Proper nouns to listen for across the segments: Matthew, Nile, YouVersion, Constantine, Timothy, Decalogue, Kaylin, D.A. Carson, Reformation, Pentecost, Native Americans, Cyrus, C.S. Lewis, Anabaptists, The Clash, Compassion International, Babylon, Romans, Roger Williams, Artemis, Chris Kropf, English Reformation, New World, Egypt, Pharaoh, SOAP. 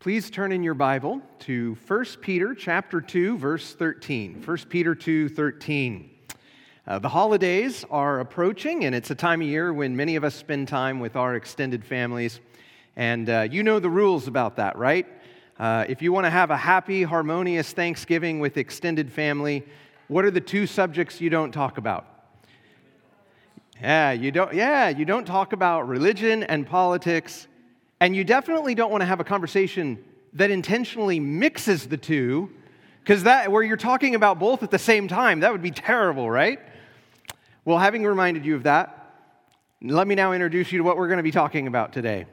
Please turn in your Bible to 1 Peter chapter 2, verse 13. 1 Peter 2, 13. The holidays are approaching, and it's a time of year when many of us spend time with our extended families. And you know the rules about that, right? If you want to have a happy, harmonious Thanksgiving with extended family, what are the two subjects you don't talk about? You don't talk about religion and politics. And you definitely don't want to have a conversation that intentionally mixes the two, because that where you're talking about both at the same time, that would be terrible, right? Well, having reminded you of that, let me now introduce you to what we're going to be talking about today: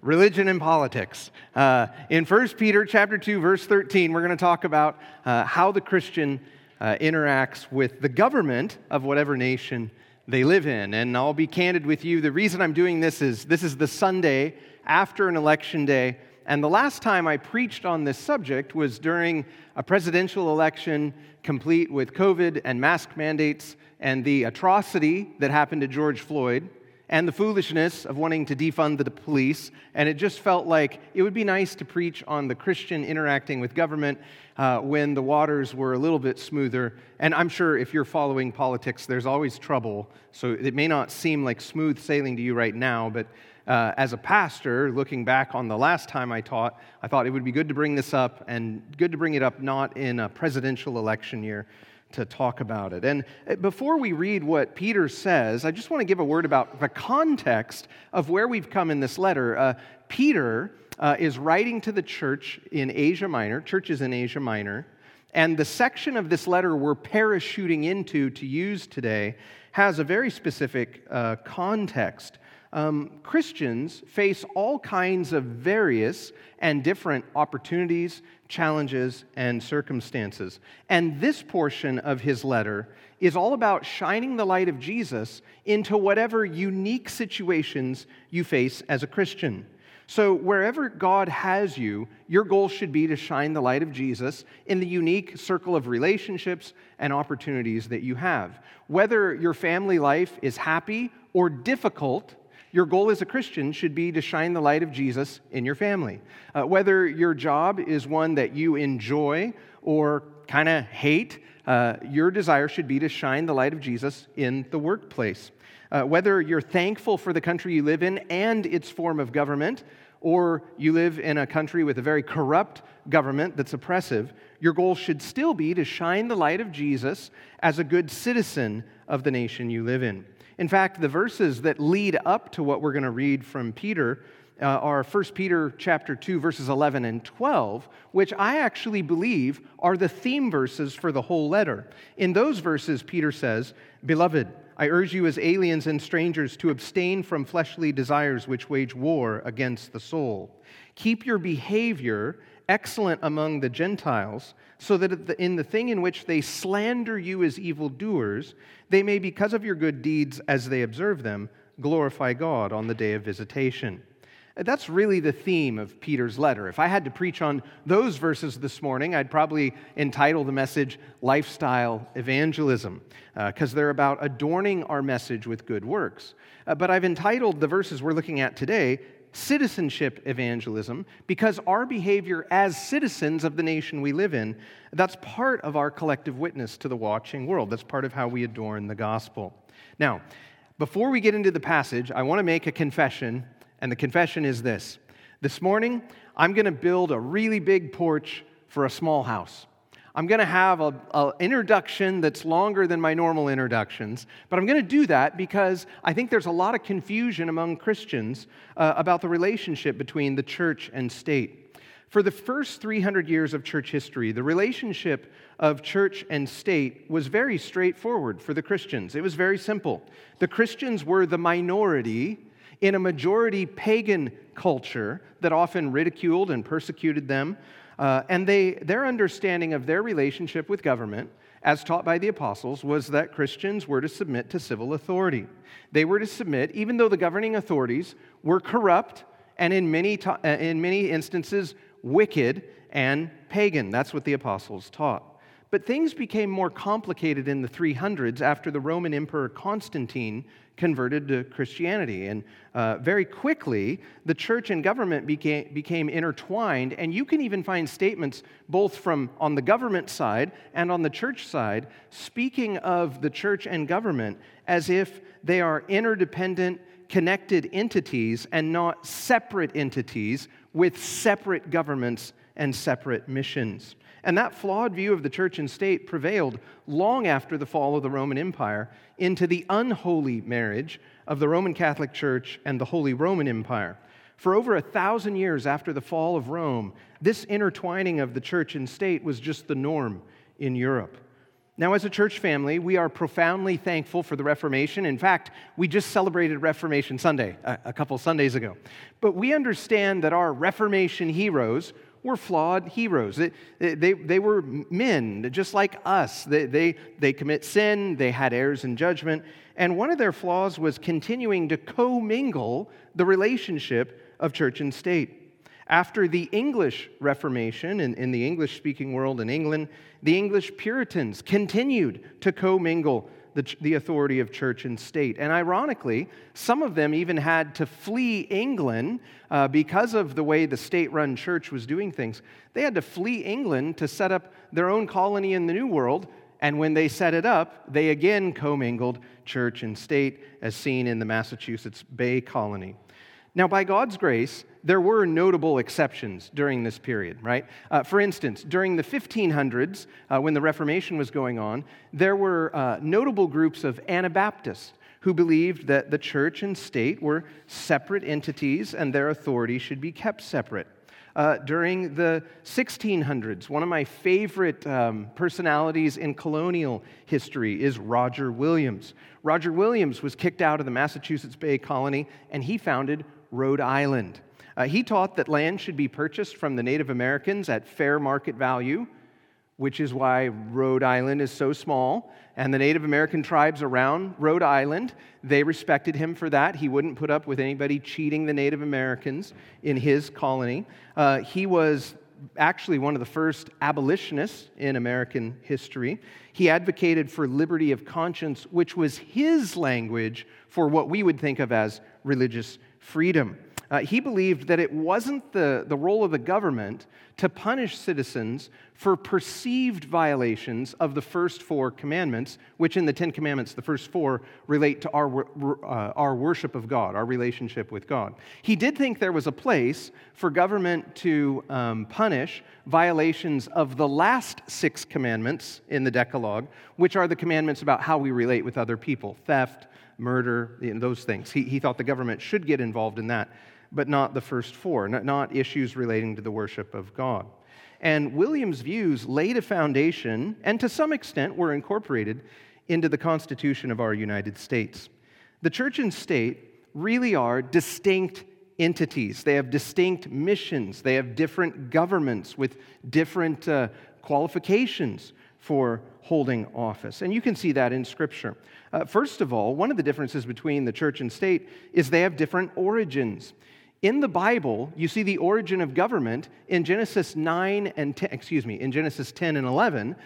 religion and politics. In 1 Peter chapter 2, verse 13, we're going to talk about how the Christian interacts with the government of whatever nation they live in. And I'll be candid with you, the reason I'm doing this is the Sunday after an election day, and the last time I preached on this subject was during a presidential election complete with COVID and mask mandates and the atrocity that happened to George Floyd and the foolishness of wanting to defund the police, and it just felt like it would be nice to preach on the Christian interacting with government when the waters were a little bit smoother. And I'm sure if you're following politics, there's always trouble, so it may not seem like smooth sailing to you right now, but as a pastor, looking back on the last time I taught, I thought it would be good to bring this up, and good to bring it up not in a presidential election year, to talk about it. And before we read what Peter says, I just want to give a word about the context of where we've come in this letter. Peter is writing to the churches in Asia Minor, and the section of this letter we're parachuting into to use today has a very specific context. Christians face all kinds of various and different opportunities, challenges, and circumstances. And this portion of his letter is all about shining the light of Jesus into whatever unique situations you face as a Christian. So wherever God has you, your goal should be to shine the light of Jesus in the unique circle of relationships and opportunities that you have. Whether your family life is happy or difficult, your goal as a Christian should be to shine the light of Jesus in your family. Whether your job is one that you enjoy or kind of hate, your desire should be to shine the light of Jesus in the workplace. Whether you're thankful for the country you live in and its form of government, or you live in a country with a very corrupt government that's oppressive, your goal should still be to shine the light of Jesus as a good citizen of the nation you live in. In fact, the verses that lead up to what we're going to read from Peter are 1 Peter chapter 2, verses 11 and 12, which I actually believe are the theme verses for the whole letter. In those verses, Peter says, "Beloved, I urge you as aliens and strangers to abstain from fleshly desires which wage war against the soul. Keep your behavior excellent among the Gentiles, so that in the thing in which they slander you as evildoers, they may, because of your good deeds as they observe them, glorify God on the day of visitation." That's really the theme of Peter's letter. If I had to preach on those verses this morning, I'd probably entitle the message Lifestyle Evangelism, because they're about adorning our message with good works. But I've entitled the verses we're looking at today Citizenship Evangelism, because our behavior as citizens of the nation we live in, that's part of our collective witness to the watching world. That's part of how we adorn the gospel. Now, before we get into the passage, I want to make a confession. And the confession is this: this morning, I'm going to build a really big porch for a small house. I'm going to have an introduction that's longer than my normal introductions, but I'm going to do that because I think there's a lot of confusion among Christians about the relationship between the church and state. For the first 300 years of church history, the relationship of church and state was very straightforward for the Christians. It was very simple. The Christians were the minority in a majority pagan culture that often ridiculed and persecuted them, and their understanding of their relationship with government, as taught by the apostles, was that Christians were to submit to civil authority. They were to submit, even though the governing authorities were corrupt and in many instances wicked and pagan. That's what the apostles taught. But things became more complicated in the 300s after the Roman Emperor Constantine converted to Christianity. And very quickly, the church and government became intertwined. And you can even find statements both from on the government side and on the church side speaking of the church and government as if they are interdependent, connected entities and not separate entities with separate governments and separate missions. And that flawed view of the church and state prevailed long after the fall of the Roman Empire into the unholy marriage of the Roman Catholic Church and the Holy Roman Empire. For over 1,000 years after the fall of Rome, this intertwining of the church and state was just the norm in Europe. Now, as a church family, we are profoundly thankful for the Reformation. In fact, we just celebrated Reformation Sunday a couple Sundays ago. But we understand that our Reformation heroes were flawed heroes. They were men just like us. They commit sin, they had errors in judgment, and one of their flaws was continuing to commingle the relationship of church and state. After the English Reformation in the English-speaking world in England, the English Puritans continued to commingle the authority of church and state. And ironically, some of them even had to flee England because of the way the state-run church was doing things. They had to flee England to set up their own colony in the New World, and when they set it up, they again commingled church and state as seen in the Massachusetts Bay Colony. Now, by God's grace, there were notable exceptions during this period, right? For instance, during the 1500s, when the Reformation was going on, there were notable groups of Anabaptists who believed that the church and state were separate entities and their authority should be kept separate. During the 1600s, one of my favorite personalities in colonial history is Roger Williams. Roger Williams was kicked out of the Massachusetts Bay Colony, and he founded Rhode Island. He taught that land should be purchased from the Native Americans at fair market value, which is why Rhode Island is so small, and the Native American tribes around Rhode Island, they respected him for that. He wouldn't put up with anybody cheating the Native Americans in his colony. He was actually one of the first abolitionists in American history. He advocated for liberty of conscience, which was his language for what we would think of as religious freedom. He believed that it wasn't the role of the government to punish citizens for perceived violations of the first four commandments, which in the Ten Commandments, the first four relate to our worship of God, our relationship with God. He did think there was a place for government to punish violations of the last six commandments in the Decalogue, which are the commandments about how we relate with other people, theft, murder, and those things. He thought the government should get involved in that, but not the first four, not issues relating to the worship of God. And Williams' views laid a foundation, and to some extent were incorporated into the Constitution of our United States. The church and state really are distinct entities. They have distinct missions. They have different governments with different qualifications for holding office. And you can see that in Scripture. First of all, one of the differences between the church and state is they have different origins. In the Bible, you see the origin of government in Genesis 10 and 11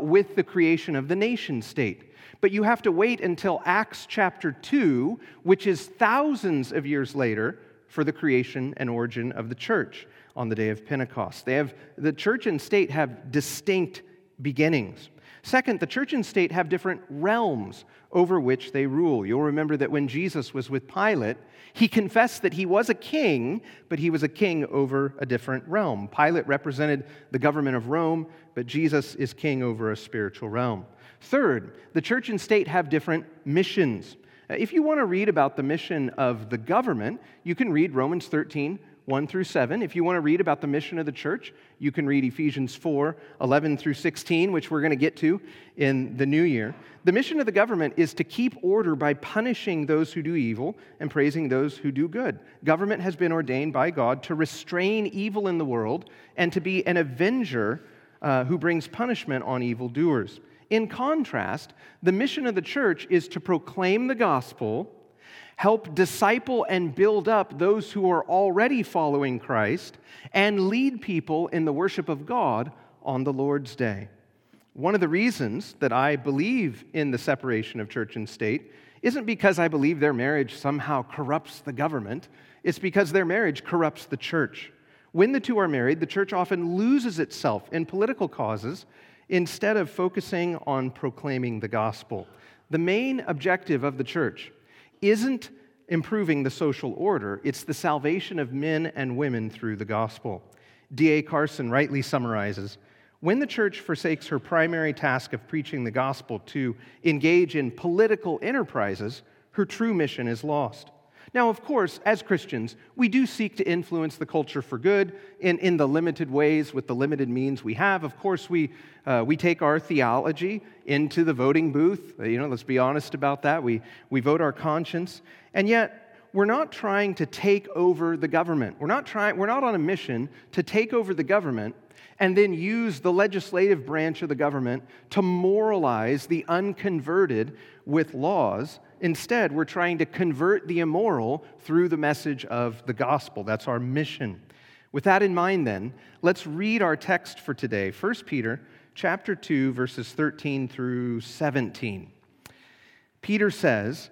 with the creation of the nation state. But you have to wait until Acts chapter 2, which is thousands of years later, for the creation and origin of the church on the day of Pentecost. The church and state have distinct beginnings. Second, the church and state have different realms over which they rule. You'll remember that when Jesus was with Pilate, he confessed that he was a king, but he was a king over a different realm. Pilate represented the government of Rome, but Jesus is king over a spiritual realm. Third, the church and state have different missions. If you want to read about the mission of the government, you can read Romans 13:1 through 7. If you want to read about the mission of the church, you can read Ephesians 4:11 through 16, which we're going to get to in the new year. The mission of the government is to keep order by punishing those who do evil and praising those who do good. Government has been ordained by God to restrain evil in the world and to be an avenger who brings punishment on evildoers. In contrast, the mission of the church is to proclaim the gospel, help disciple and build up those who are already following Christ, and lead people in the worship of God on the Lord's Day. One of the reasons that I believe in the separation of church and state isn't because I believe their marriage somehow corrupts the government. It's because their marriage corrupts the church. When the two are married, the church often loses itself in political causes instead of focusing on proclaiming the gospel. The main objective of the church isn't improving the social order. It's the salvation of men and women through the gospel. D.A. Carson rightly summarizes, when the church forsakes her primary task of preaching the gospel to engage in political enterprises, her true mission is lost. Now, of course, as Christians, we do seek to influence the culture for good in the limited ways, with the limited means we have. Of course, we take our theology into the voting booth. You know, let's be honest about that. We vote our conscience. And yet, we're not trying to take over the government. We're not on a mission to take over the government and then use the legislative branch of the government to moralize the unconverted with laws. Instead, we're trying to convert the immoral through the message of the gospel. That's our mission. With that in mind, then, let's read our text for today, 1 Peter chapter 2, verses 13 through 17. Peter says,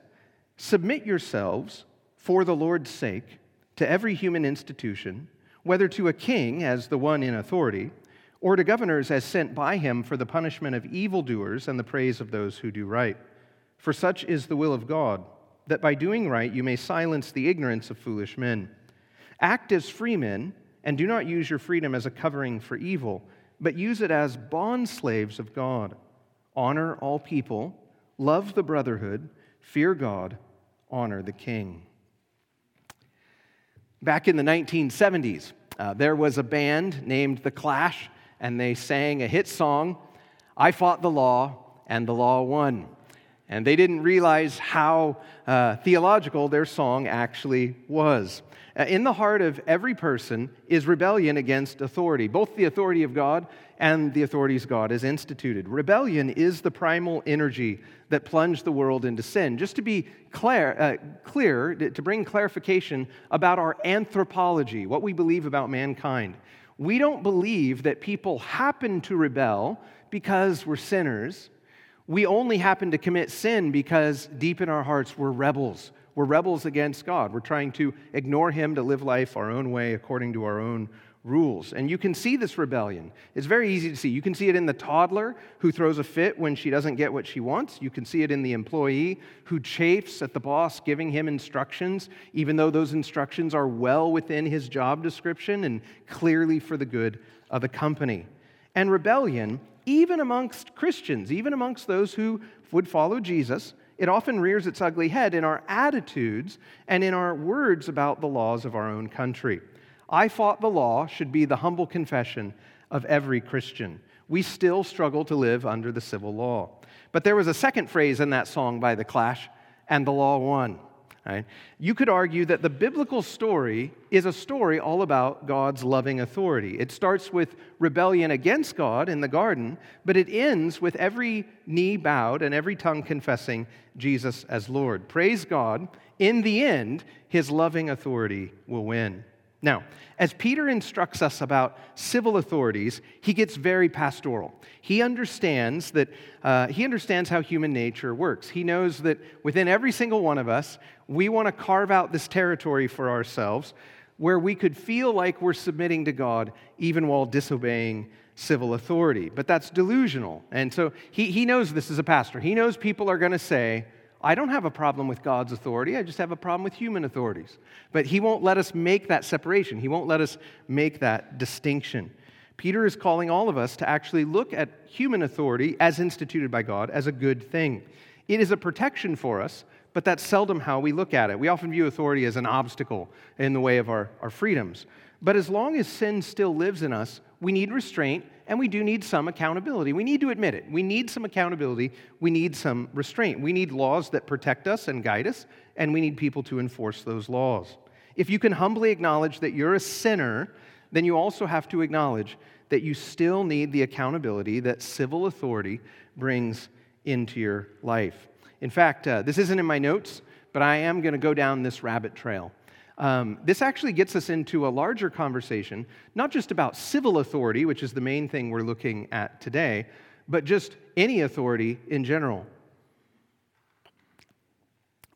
"Submit yourselves for the Lord's sake to every human institution, whether to a king as the one in authority, or to governors as sent by him for the punishment of evildoers and the praise of those who do right. For such is the will of God, that by doing right you may silence the ignorance of foolish men. Act as free men, and do not use your freedom as a covering for evil, but use it as bondslaves of God. Honor all people, love the brotherhood, fear God, honor the king." Back in the 1970s, there was a band named The Clash, and they sang a hit song, "I Fought the Law, and the Law Won." And they didn't realize how theological their song actually was. In the heart of every person is rebellion against authority, both the authority of God and the authorities God has instituted. Rebellion is the primal energy that plunged the world into sin. Just to be clear, to bring clarification about our anthropology, what we believe about mankind, we don't believe that people happen to rebel because we're sinners. We only happen to commit sin because deep in our hearts we're rebels. We're rebels against God. We're trying to ignore Him, to live life our own way according to our own rules. And you can see this rebellion. It's very easy to see. You can see it in the toddler who throws a fit when she doesn't get what she wants. You can see it in the employee who chafes at the boss giving him instructions, even though those instructions are well within his job description and clearly for the good of the company. And rebellion, even amongst Christians, even amongst those who would follow Jesus, it often rears its ugly head in our attitudes and in our words about the laws of our own country. "I fought the law" should be the humble confession of every Christian. We still struggle to live under the civil law. But there was a second phrase in that song by The Clash, "and the law won." Right? You could argue that the biblical story is a story all about God's loving authority. It starts with rebellion against God in the garden, but it ends with every knee bowed and every tongue confessing Jesus as Lord. Praise God, in the end, His loving authority will win. Now, as Peter instructs us about civil authorities, he gets very pastoral. He understands that how human nature works. He knows that within every single one of us, we want to carve out this territory for ourselves where we could feel like we're submitting to God even while disobeying civil authority. But that's delusional. And so he knows this as a pastor. He knows people are going to say, "I don't have a problem with God's authority, I just have a problem with human authorities." But he won't let us make that separation. He won't let us make that distinction. Peter is calling all of us to actually look at human authority as instituted by God as a good thing. It is a protection for us, but that's seldom how we look at it. We often view authority as an obstacle in the way of our freedoms. But as long as sin still lives in us, we need restraint, and we do need some accountability. We need to admit it. We need some accountability. We need some restraint. We need laws that protect us and guide us, and we need people to enforce those laws. If you can humbly acknowledge that you're a sinner, then you also have to acknowledge that you still need the accountability that civil authority brings into your life. In fact, this isn't in my notes, but I am going to go down this rabbit trail. This actually gets us into a larger conversation, not just about civil authority, which is the main thing we're looking at today, but just any authority in general.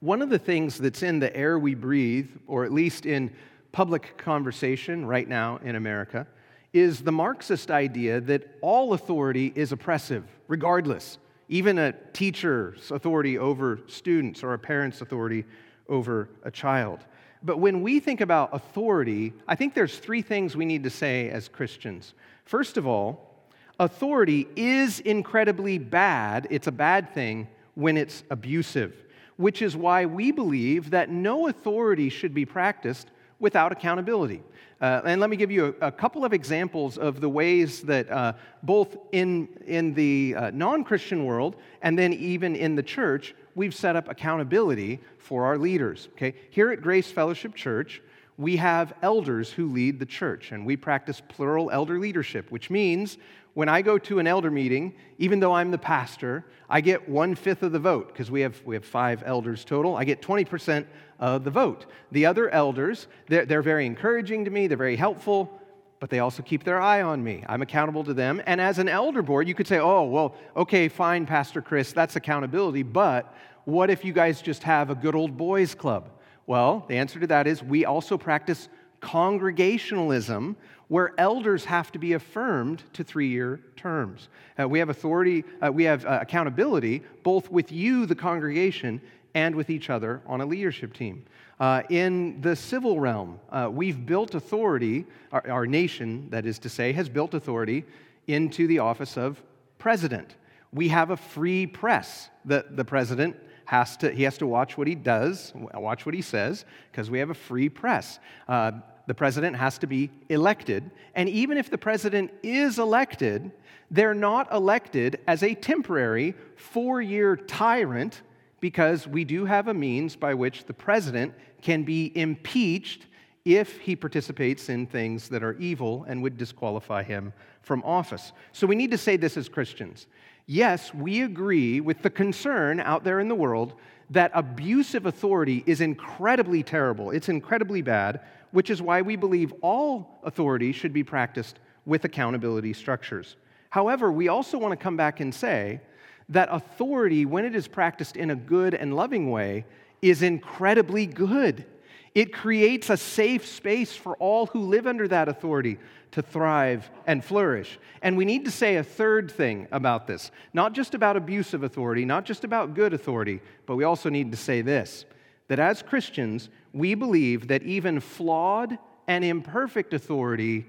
One of the things that's in the air we breathe, or at least in public conversation right now in America, is the Marxist idea that all authority is oppressive, regardless, even a teacher's authority over students or a parent's authority over a child. But when we think about authority, I think there's three things we need to say as Christians. First of all, authority is incredibly bad. It's a bad thing when it's abusive, which is why we believe that no authority should be practiced without accountability. And let me give you a couple of examples of the ways that both in the non-Christian world and then even in the church, we've set up accountability for our leaders. Okay, here at Grace Fellowship Church, we have elders who lead the church, and we practice plural elder leadership, which means when I go to an elder meeting, even though I'm the pastor, I get 1/5 of the vote, because we have 5 elders total. I get 20% of the vote. The other elders, they're very encouraging to me, they're very helpful, but they also keep their eye on me. I'm accountable to them. And as an elder board, you could say, oh, well, okay, fine, Pastor Chris, that's accountability, but what if you guys just have a good old boys club? Well, the answer to that is we also practice congregationalism, where elders have to be affirmed to 3-year terms. We have authority, we have accountability, both with you, the congregation, and with each other on a leadership team. In the civil realm, we've built authority, our nation, that is to say, has built authority into the office of president. We have a free press that the president has to watch what he does, watch what he says, because we have a free press. The president has to be elected, and even if the president is elected, they're not elected as a temporary 4-year tyrant, because we do have a means by which the president can be impeached if he participates in things that are evil and would disqualify him from office. So we need to say this as Christians. Yes, we agree with the concern out there in the world that abusive authority is incredibly terrible. It's incredibly bad, which is why we believe all authority should be practiced with accountability structures. However, we also want to come back and say that authority, when it is practiced in a good and loving way, is incredibly good. It creates a safe space for all who live under that authority to thrive and flourish. And we need to say a third thing about this, not just about abusive authority, not just about good authority, but we also need to say this, that as Christians, we believe that even flawed and imperfect authority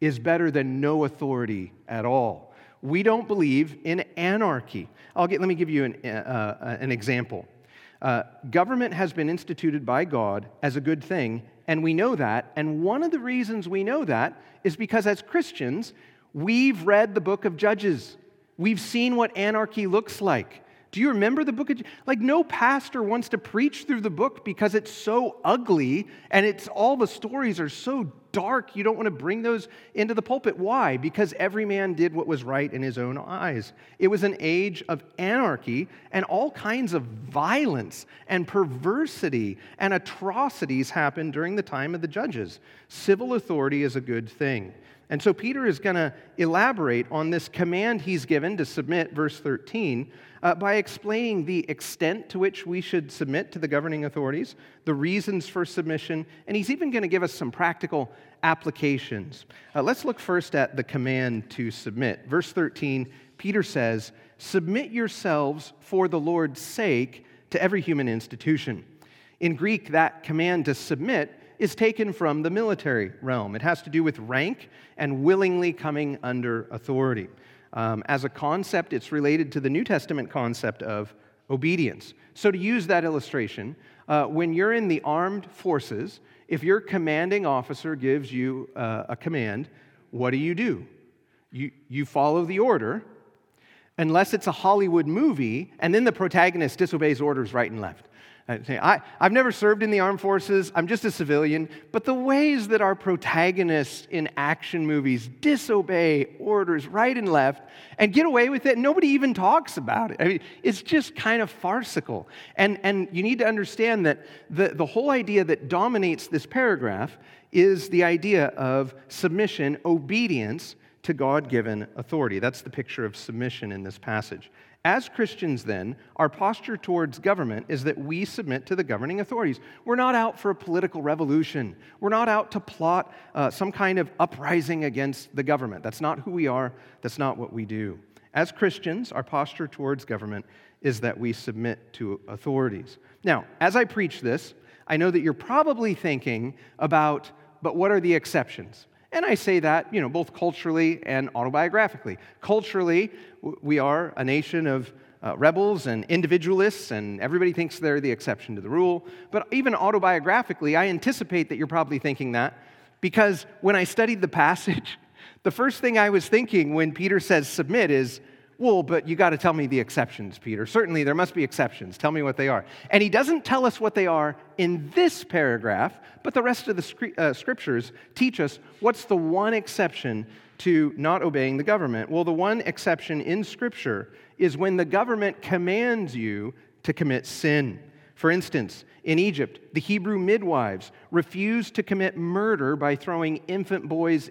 is better than no authority at all. We don't believe in anarchy. Let me give you an example. Government has been instituted by God as a good thing, and we know that. And one of the reasons we know that is because as Christians, we've read the book of Judges. We've seen what anarchy looks like. Do you remember the book of Judges? Like, no pastor wants to preach through the book because it's so ugly and it's all the stories are so dark, you don't want to bring those into the pulpit. Why? Because every man did what was right in his own eyes. It was an age of anarchy and all kinds of violence and perversity and atrocities happened during the time of the judges. Civil authority is a good thing. And so Peter is going to elaborate on this command he's given to submit, verse 13, by explaining the extent to which we should submit to the governing authorities, the reasons for submission, and he's even going to give us some practical applications. Let's look first at the command to submit. Verse 13, Peter says, "Submit yourselves for the Lord's sake to every human institution." In Greek, that command to submit is taken from the military realm. It has to do with rank and willingly coming under authority. As a concept, it's related to the New Testament concept of obedience. So to use that illustration, when you're in the armed forces, if your commanding officer gives you a command, what do? You follow the order, unless it's a Hollywood movie, and then the protagonist disobeys orders right and left. I've never served in the armed forces, I'm just a civilian, but the ways that our protagonists in action movies disobey orders right and left and get away with it, nobody even talks about it. I mean, it's just kind of farcical. And you need to understand that the whole idea that dominates this paragraph is the idea of submission, obedience to God-given authority. That's the picture of submission in this passage. As Christians, then, our posture towards government is that we submit to the governing authorities. We're not out for a political revolution. We're not out to plot some kind of uprising against the government. That's not who we are. That's not what we do. As Christians, our posture towards government is that we submit to authorities. Now, as I preach this, I know that you're probably thinking about, but what are the exceptions? And I say that, both culturally and autobiographically. Culturally, we are a nation of rebels and individualists, and everybody thinks they're the exception to the rule. But even autobiographically, I anticipate that you're probably thinking that, because when I studied the passage, the first thing I was thinking when Peter says submit is, well, but you got to tell me the exceptions, Peter. Certainly there must be exceptions. Tell me what they are. And he doesn't tell us what they are in this paragraph, but the rest of the scriptures teach us what's the one exception to not obeying the government. Well, the one exception in Scripture is when the government commands you to commit sin. For instance, in Egypt, the Hebrew midwives refused to commit murder by throwing infant Hebrew boys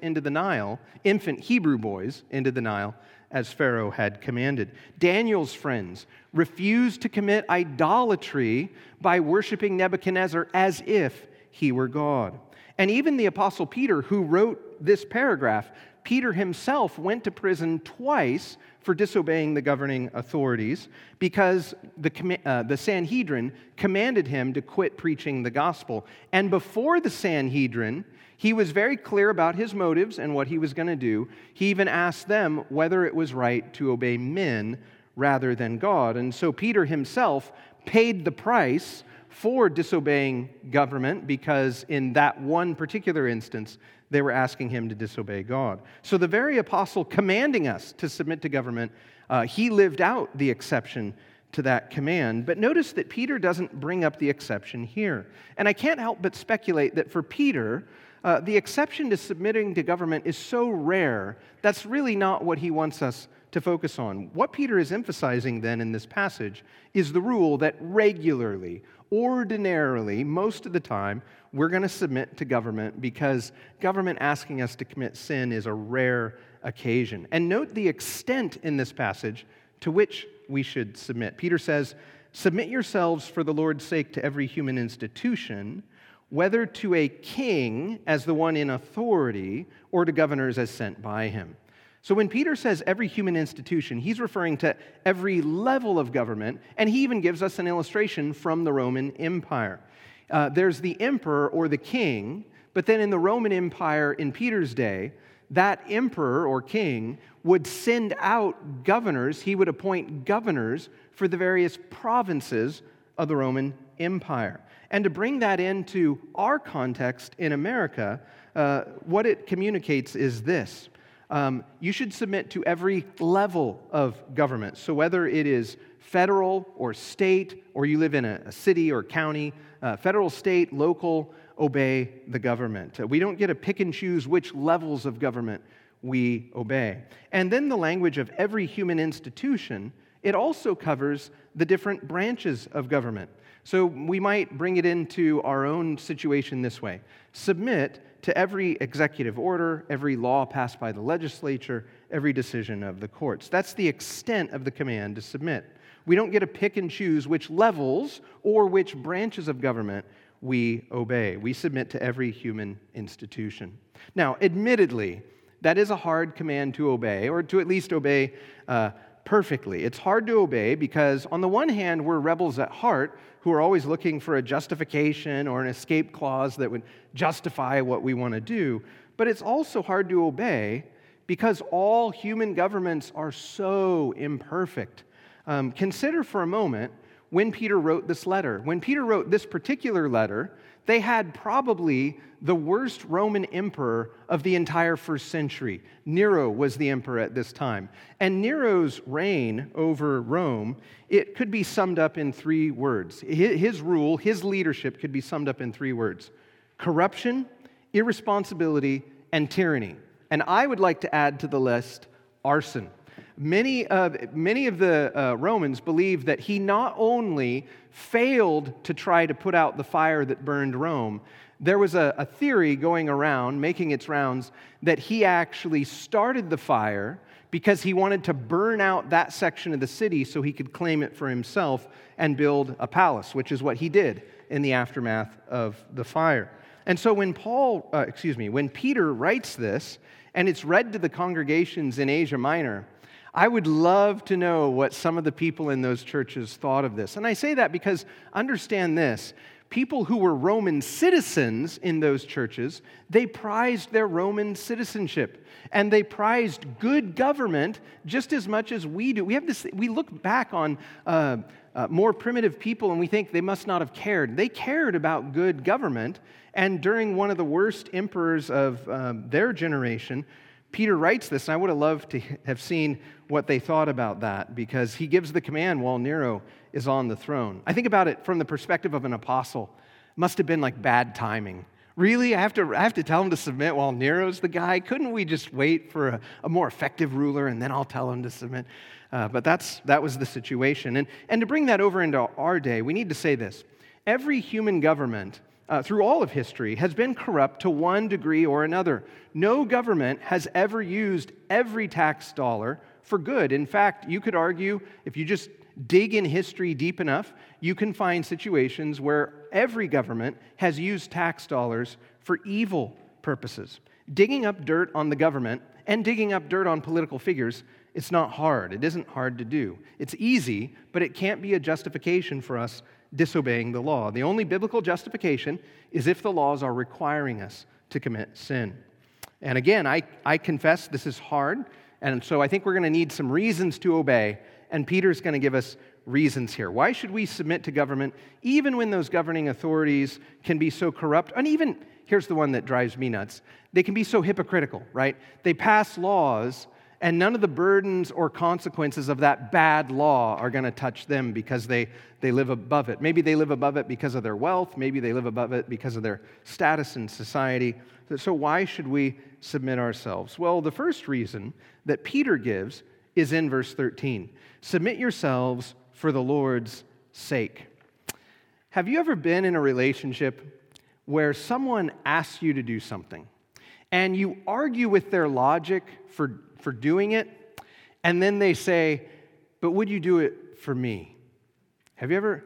into the Nile, as Pharaoh had commanded. Daniel's friends refused to commit idolatry by worshiping Nebuchadnezzar as if he were God. And even the Apostle Peter, who wrote this paragraph, Peter himself went to prison twice for disobeying the governing authorities because the Sanhedrin commanded him to quit preaching the gospel. And before the Sanhedrin, he was very clear about his motives and what he was going to do. He even asked them whether it was right to obey men rather than God. And so Peter himself paid the price for disobeying government because in that one particular instance, they were asking him to disobey God. So the very apostle commanding us to submit to government, he lived out the exception to that command. But notice that Peter doesn't bring up the exception here. And I can't help but speculate that for Peter, the exception to submitting to government is so rare, that's really not what he wants us to focus on. What Peter is emphasizing then in this passage is the rule that regularly, ordinarily, most of the time, we're going to submit to government because government asking us to commit sin is a rare occasion. And note the extent in this passage to which we should submit. Peter says, "Submit yourselves for the Lord's sake to every human institution, whether to a king as the one in authority or to governors as sent by him." So when Peter says every human institution, he's referring to every level of government, and he even gives us an illustration from the Roman Empire. There's the emperor or the king, but then in the Roman Empire in Peter's day, that emperor or king would send out governors. He would appoint governors for the various provinces of the Roman Empire. And to bring that into our context in America, what it communicates is this. You should submit to every level of government. So whether it is federal or state, or you live in a city or county, federal, state, local, obey the government. We don't get to pick and choose which levels of government we obey. And then the language of every human institution, it also covers the different branches of government. So we might bring it into our own situation this way. Submit to every executive order, every law passed by the legislature, every decision of the courts. That's the extent of the command to submit. We don't get to pick and choose which levels or which branches of government we obey. We submit to every human institution. Now, admittedly, that is a hard command to obey, or to at least obey perfectly. It's hard to obey because, on the one hand, we're rebels at heart who are always looking for a justification or an escape clause that would justify what we want to do. But it's also hard to obey because all human governments are so imperfect. Consider for a moment when Peter wrote this letter. When Peter wrote this particular letter, they had probably the worst Roman emperor of the entire first century. Nero was the emperor at this time. And Nero's reign over Rome, it could be summed up in three words. His rule, his leadership could be summed up in three words: corruption, irresponsibility, and tyranny. And I would like to add to the list arson. Many of the Romans believed that he not only failed to try to put out the fire that burned Rome, there was a theory going around, making its rounds, that he actually started the fire because he wanted to burn out that section of the city so he could claim it for himself and build a palace, which is what he did in the aftermath of the fire. And so when Peter writes this, and it's read to the congregations in Asia Minor, I would love to know what some of the people in those churches thought of this. And I say that because, understand this, people who were Roman citizens in those churches, they prized their Roman citizenship, and they prized good government just as much as we do. We look back on more primitive people and we think they must not have cared. They cared about good government, and during one of the worst emperors of their generation, Peter writes this, and I would have loved to have seen what they thought about that, because he gives the command while Nero is on the throne. I think about it from the perspective of an apostle. It must have been like bad timing. Really? I have to tell him to submit while Nero's the guy? Couldn't we just wait for a more effective ruler, and then I'll tell him to submit? But that was the situation. And to bring that over into our day, we need to say this. Every human government through all of history, has been corrupt to one degree or another. No government has ever used every tax dollar for good. In fact, you could argue, if you just dig in history deep enough, you can find situations where every government has used tax dollars for evil purposes. Digging up dirt on the government and digging up dirt on political figures, it's not hard. It isn't hard to do. It's easy, but it can't be a justification for us disobeying the law. The only biblical justification is if the laws are requiring us to commit sin. And again, I confess this is hard, and so I think we're going to need some reasons to obey, and Peter's going to give us reasons here. Why should we submit to government even when those governing authorities can be so corrupt? And even, here's the one that drives me nuts, they can be so hypocritical, right? They pass laws, and none of the burdens or consequences of that bad law are going to touch them because they live above it. Maybe they live above it because of their wealth. Maybe they live above it because of their status in society. So why should we submit ourselves? Well, the first reason that Peter gives is in verse 13. Submit yourselves for the Lord's sake. Have you ever been in a relationship where someone asks you to do something, and you argue with their logic for doing it, and then they say, but would you do it for me? Have you ever?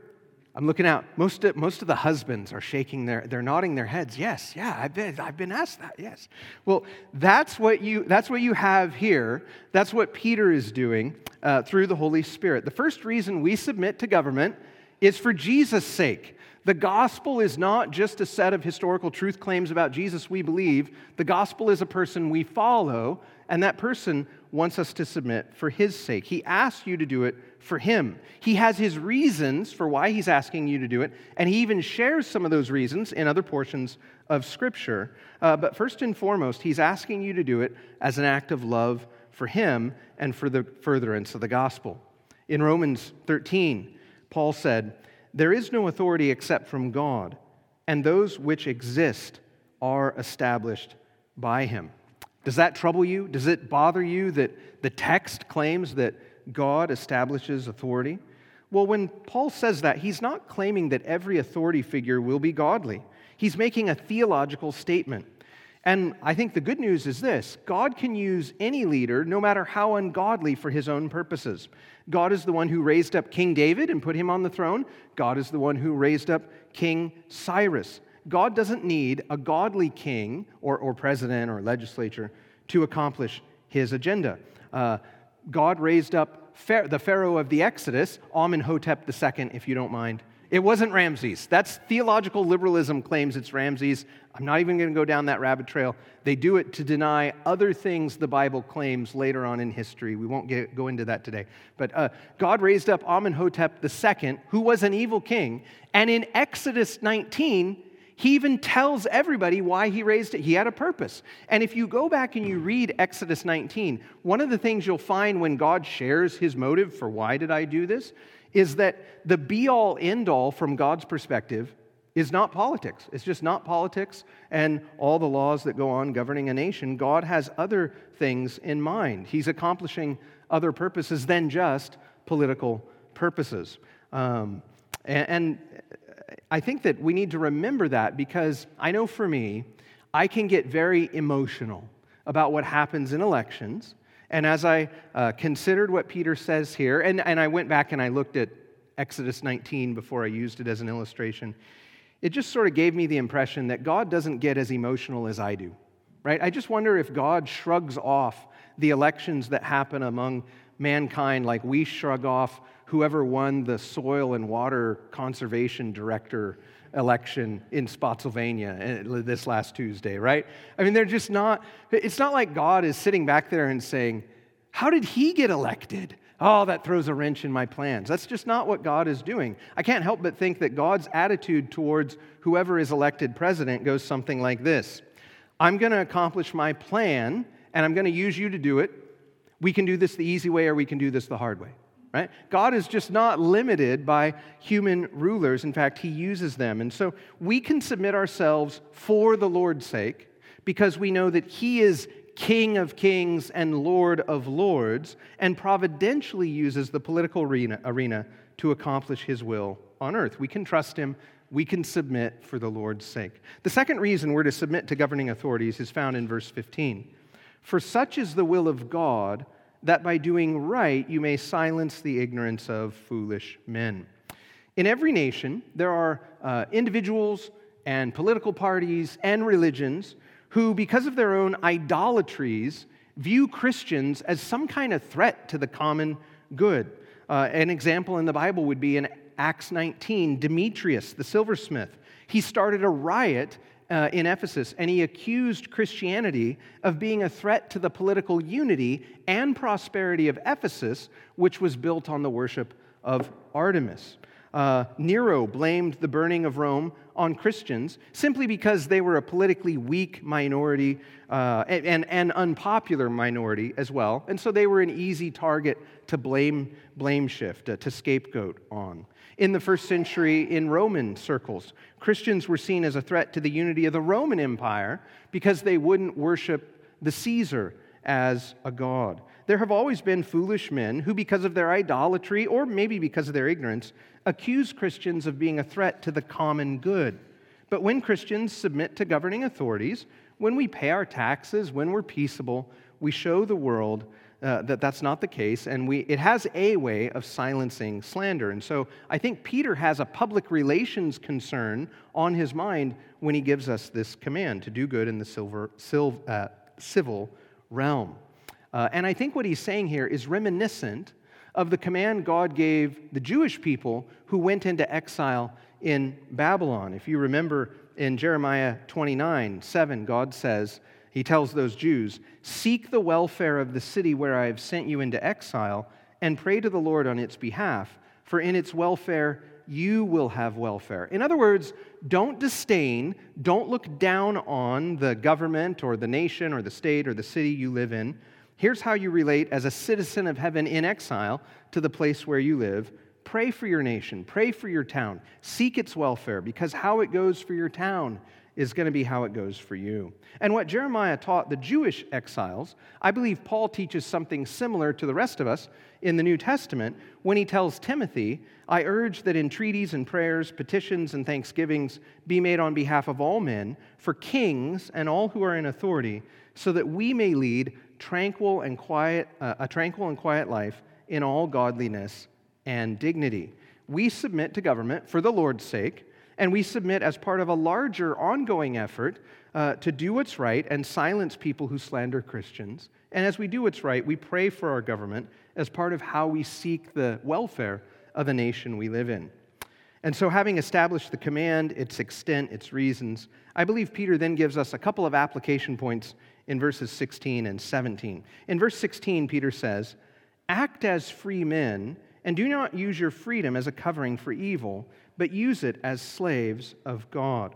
I'm looking out. Most of the husbands are shaking they're nodding their heads. Yes, yeah, I've been asked that, yes. Well, that's what you have here. That's what Peter is doing through the Holy Spirit. The first reason we submit to government is for Jesus' sake. The gospel is not just a set of historical truth claims about Jesus we believe. The gospel is a person we follow, and that person wants us to submit for his sake. He asks you to do it for him. He has his reasons for why he's asking you to do it, and he even shares some of those reasons in other portions of Scripture. But first and foremost, he's asking you to do it as an act of love for him and for the furtherance of the gospel. In Romans 13, Paul said, "There is no authority except from God, and those which exist are established by him." Does that trouble you? Does it bother you that the text claims that God establishes authority? Well, when Paul says that, he's not claiming that every authority figure will be godly. He's making a theological statement. And I think the good news is this: God can use any leader, no matter how ungodly, for his own purposes. God is the one who raised up King David and put him on the throne. God is the one who raised up King Cyrus. God doesn't need a godly king or president or legislature to accomplish his agenda. God raised up the Pharaoh of the Exodus, Amenhotep II, if you don't mind. It wasn't Ramses. That's theological liberalism claims it's Ramses. I'm not even going to go down that rabbit trail. They do it to deny other things the Bible claims later on in history. We won't go into that today. But God raised up Amenhotep II, who was an evil king. And in Exodus 19, he even tells everybody why he raised it. He had a purpose. And if you go back and you read Exodus 19, one of the things you'll find when God shares his motive for why did I do this is that the be-all, end-all from God's perspective is not politics. It's just not politics and all the laws that go on governing a nation. God has other things in mind. He's accomplishing other purposes than just political purposes. And I think that we need to remember that, because I know for me, I can get very emotional about what happens in elections. And as I considered what Peter says here, and I went back and I looked at Exodus 19 before I used it as an illustration, it just sort of gave me the impression that God doesn't get as emotional as I do, right? I just wonder if God shrugs off the elections that happen among mankind like we shrug off whoever won the soil and water conservation director election in Spotsylvania this last Tuesday, right? I mean, they're just not, it's not like God is sitting back there and saying, how did he get elected? Oh, that throws a wrench in my plans. That's just not what God is doing. I can't help but think that God's attitude towards whoever is elected president goes something like this. I'm going to accomplish my plan, and I'm going to use you to do it. We can do this the easy way, or we can do this the hard way, right? God is just not limited by human rulers. In fact, he uses them. And so we can submit ourselves for the Lord's sake, because we know that he is King of kings and Lord of lords, and providentially uses the political arena to accomplish his will on earth. We can trust him. We can submit for the Lord's sake. The second reason we're to submit to governing authorities is found in verse 15. For such is the will of God, that by doing right you may silence the ignorance of foolish men. In every nation, there are individuals and political parties and religions who, because of their own idolatries, view Christians as some kind of threat to the common good. An example in the Bible would be in Acts 19, Demetrius, the silversmith. He started a riot in Ephesus, and he accused Christianity of being a threat to the political unity and prosperity of Ephesus, which was built on the worship of Artemis. Nero blamed the burning of Rome on Christians simply because they were a politically weak minority and unpopular minority as well. And so they were an easy target to blame shift, to scapegoat on. In the first century, in Roman circles, Christians were seen as a threat to the unity of the Roman Empire because they wouldn't worship the Caesar as a god. There have always been foolish men who, because of their idolatry or maybe because of their ignorance, accuse Christians of being a threat to the common good. But when Christians submit to governing authorities, when we pay our taxes, when we're peaceable, we show the world that that's not the case, and it has a way of silencing slander. And so I think Peter has a public relations concern on his mind when he gives us this command to do good in the civil realm. And I think what he's saying here is reminiscent of the command God gave the Jewish people who went into exile in Babylon. If you remember in Jeremiah 29:7, God says, he tells those Jews, seek the welfare of the city where I have sent you into exile and pray to the Lord on its behalf, for in its welfare you will have welfare. In other words, don't disdain, don't look down on the government or the nation or the state or the city you live in. Here's how you relate as a citizen of heaven in exile to the place where you live. Pray for your nation. Pray for your town. Seek its welfare, because how it goes for your town is going to be how it goes for you. And what Jeremiah taught the Jewish exiles, I believe Paul teaches something similar to the rest of us in the New Testament when he tells Timothy, I urge that entreaties and prayers, petitions and thanksgivings be made on behalf of all men, for kings and all who are in authority, so that we may lead a tranquil and quiet life in all godliness and dignity. We submit to government for the Lord's sake, and we submit as part of a larger ongoing effort to do what's right and silence people who slander Christians. And as we do what's right, we pray for our government as part of how we seek the welfare of the nation we live in. And so having established the command, its extent, its reasons, I believe Peter then gives us a couple of application points in verses 16 and 17. In verse 16, Peter says, act as free men, and do not use your freedom as a covering for evil, but use it as slaves of God.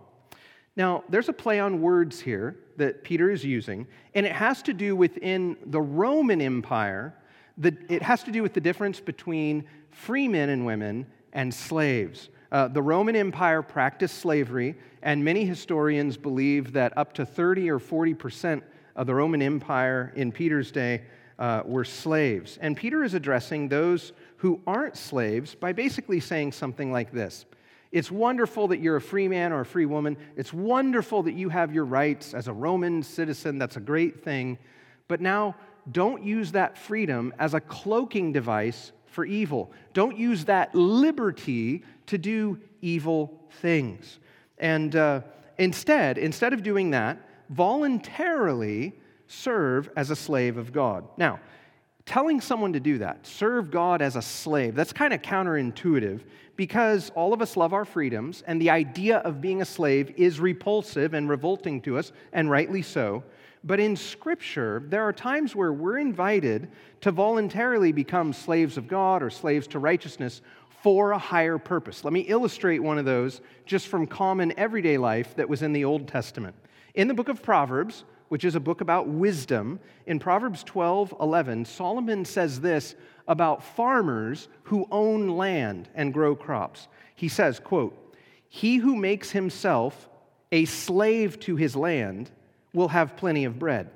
Now, there's a play on words here that Peter is using, and it has to do within the Roman Empire, it has to do with the difference between free men and women and slaves. The Roman Empire practiced slavery, and many historians believe that up to 30 or 40% of the Roman Empire in Peter's day were slaves. And Peter is addressing those who aren't slaves by basically saying something like this. It's wonderful that you're a free man or a free woman. It's wonderful that you have your rights as a Roman citizen. That's a great thing. But now, don't use that freedom as a cloaking device for evil. Don't use that liberty to do evil things. And instead of doing that, voluntarily serve as a slave of God. Now, telling someone to do that, serve God as a slave, that's kind of counterintuitive because all of us love our freedoms, and the idea of being a slave is repulsive and revolting to us, and rightly so. But in Scripture, there are times where we're invited to voluntarily become slaves of God or slaves to righteousness for a higher purpose. Let me illustrate one of those just from common everyday life that was in the Old Testament. In the book of Proverbs, which is a book about wisdom, in Proverbs 12:11, Solomon says this about farmers who own land and grow crops. He says, quote, "He who makes himself a slave to his land will have plenty of bread,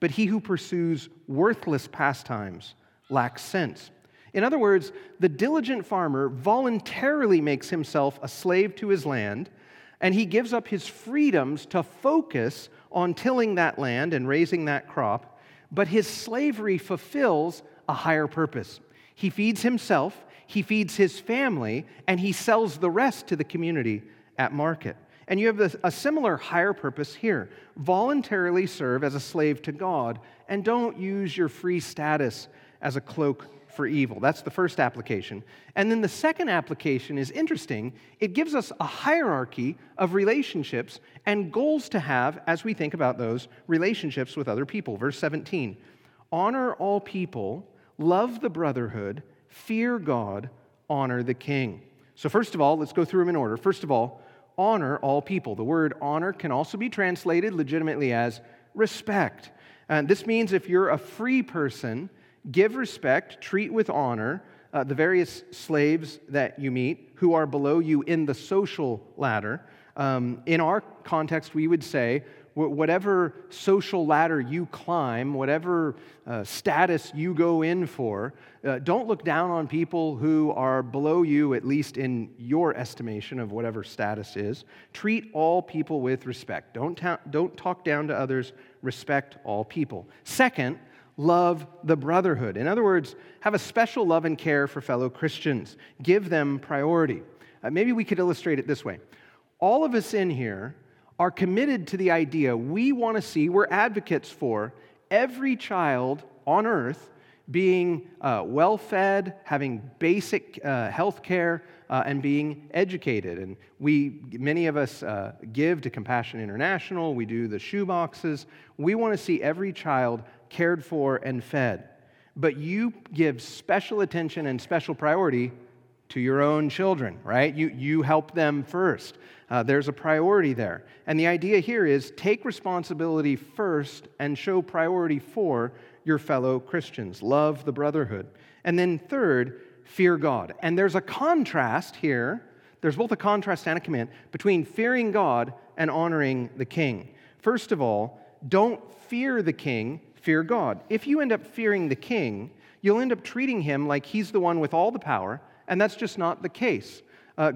but he who pursues worthless pastimes lacks sense." In other words, the diligent farmer voluntarily makes himself a slave to his land, and he gives up his freedoms to focus on tilling that land and raising that crop, but his slavery fulfills a higher purpose. He feeds himself, he feeds his family, and he sells the rest to the community at market. And you have a similar higher purpose here. Voluntarily serve as a slave to God, and don't use your free status as a cloak for evil. That's the first application. And then the second application is interesting. It gives us a hierarchy of relationships and goals to have as we think about those relationships with other people. Verse 17, "Honor all people, love the brotherhood, fear God, honor the king." So first of all, let's go through them in order. First of all, honor all people. The word honor can also be translated legitimately as respect. And this means if you're a free person, give respect, treat with honor the various slaves that you meet who are below you in the social ladder. In our context, we would say, whatever social ladder you climb, whatever status you go in for, don't look down on people who are below you, at least in your estimation of whatever status is. Treat all people with respect. Don't talk down to others. Respect all people. Second, love the brotherhood. In other words, have a special love and care for fellow Christians. Give them priority. Maybe we could illustrate it this way. All of us in here are committed to the idea we want to see, we're advocates for, every child on earth being well-fed, having basic health care, and being educated. And many of us give to Compassion International, we do the shoeboxes. We want to see every child cared for and fed. But you give special attention and special priority to your own children, right? You help them first. There's a priority there. And the idea here is take responsibility first and show priority for your fellow Christians. Love the brotherhood. And then third, fear God. And there's a contrast here. There's both a contrast and a command between fearing God and honoring the king. First of all, don't fear the king. Fear God. If you end up fearing the king, you'll end up treating him like he's the one with all the power, and that's just not the case.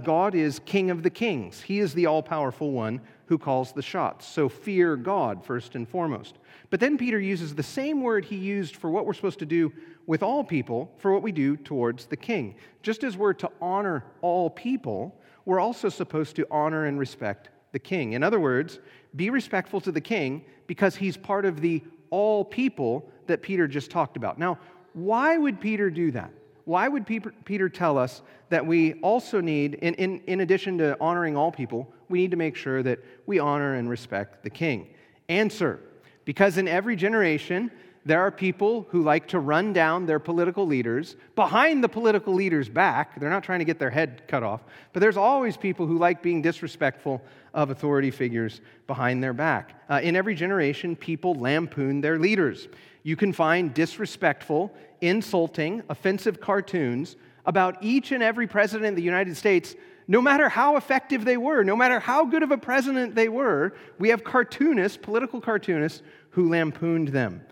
God is King of the kings. He is the all-powerful one who calls the shots. So fear God first and foremost. But then Peter uses the same word he used for what we're supposed to do with all people for what we do towards the king. Just as we're to honor all people, we're also supposed to honor and respect the king. In other words, be respectful to the king because he's part of the all people that Peter just talked about. Now, why would Peter do that? Why would Peter tell us that we also need, in addition to honoring all people, we need to make sure that we honor and respect the king? Answer, because in every generation, there are people who like to run down their political leaders behind the political leaders' back. They're not trying to get their head cut off, but there's always people who like being disrespectful of authority figures behind their back. In every generation, people lampoon their leaders. You can find disrespectful, insulting, offensive cartoons about each and every president of the United States, no matter how effective they were, no matter how good of a president they were. We have cartoonists, political cartoonists, who lampooned them.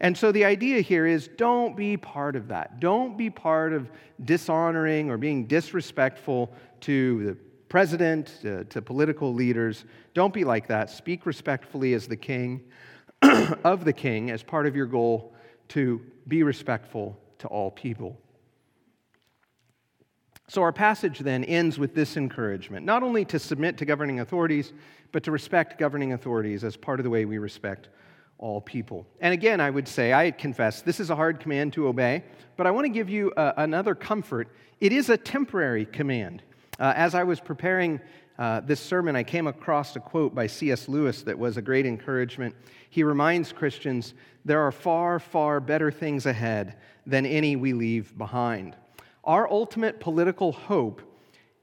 And so the idea here is don't be part of that. Don't be part of dishonoring or being disrespectful to the president, to political leaders. Don't be like that. Speak respectfully as the king, of the king, as part of your goal to be respectful to all people. So our passage then ends with this encouragement, not only to submit to governing authorities, but to respect governing authorities as part of the way we respect all people. And again, I would say, I confess, this is a hard command to obey, but I want to give you another comfort. It is a temporary command. As I was preparing this sermon, I came across a quote by C.S. Lewis that was a great encouragement. He reminds Christians, there are far, far better things ahead than any we leave behind. Our ultimate political hope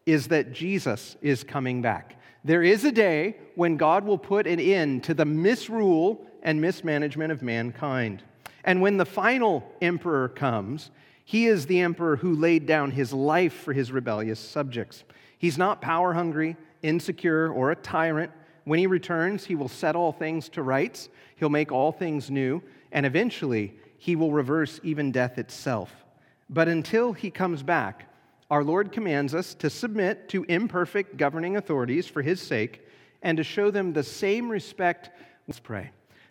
is that Jesus is coming back. There is a day when God will put an end to the misrule and mismanagement of mankind. And when the final emperor comes, he is the emperor who laid down his life for his rebellious subjects. He's not power-hungry, insecure, or a tyrant. When he returns, he will set all things to rights. He'll make all things new. And eventually, he will reverse even death itself. But until he comes back, our Lord commands us to submit to imperfect governing authorities for his sake and to show them the same respect. Let's pray.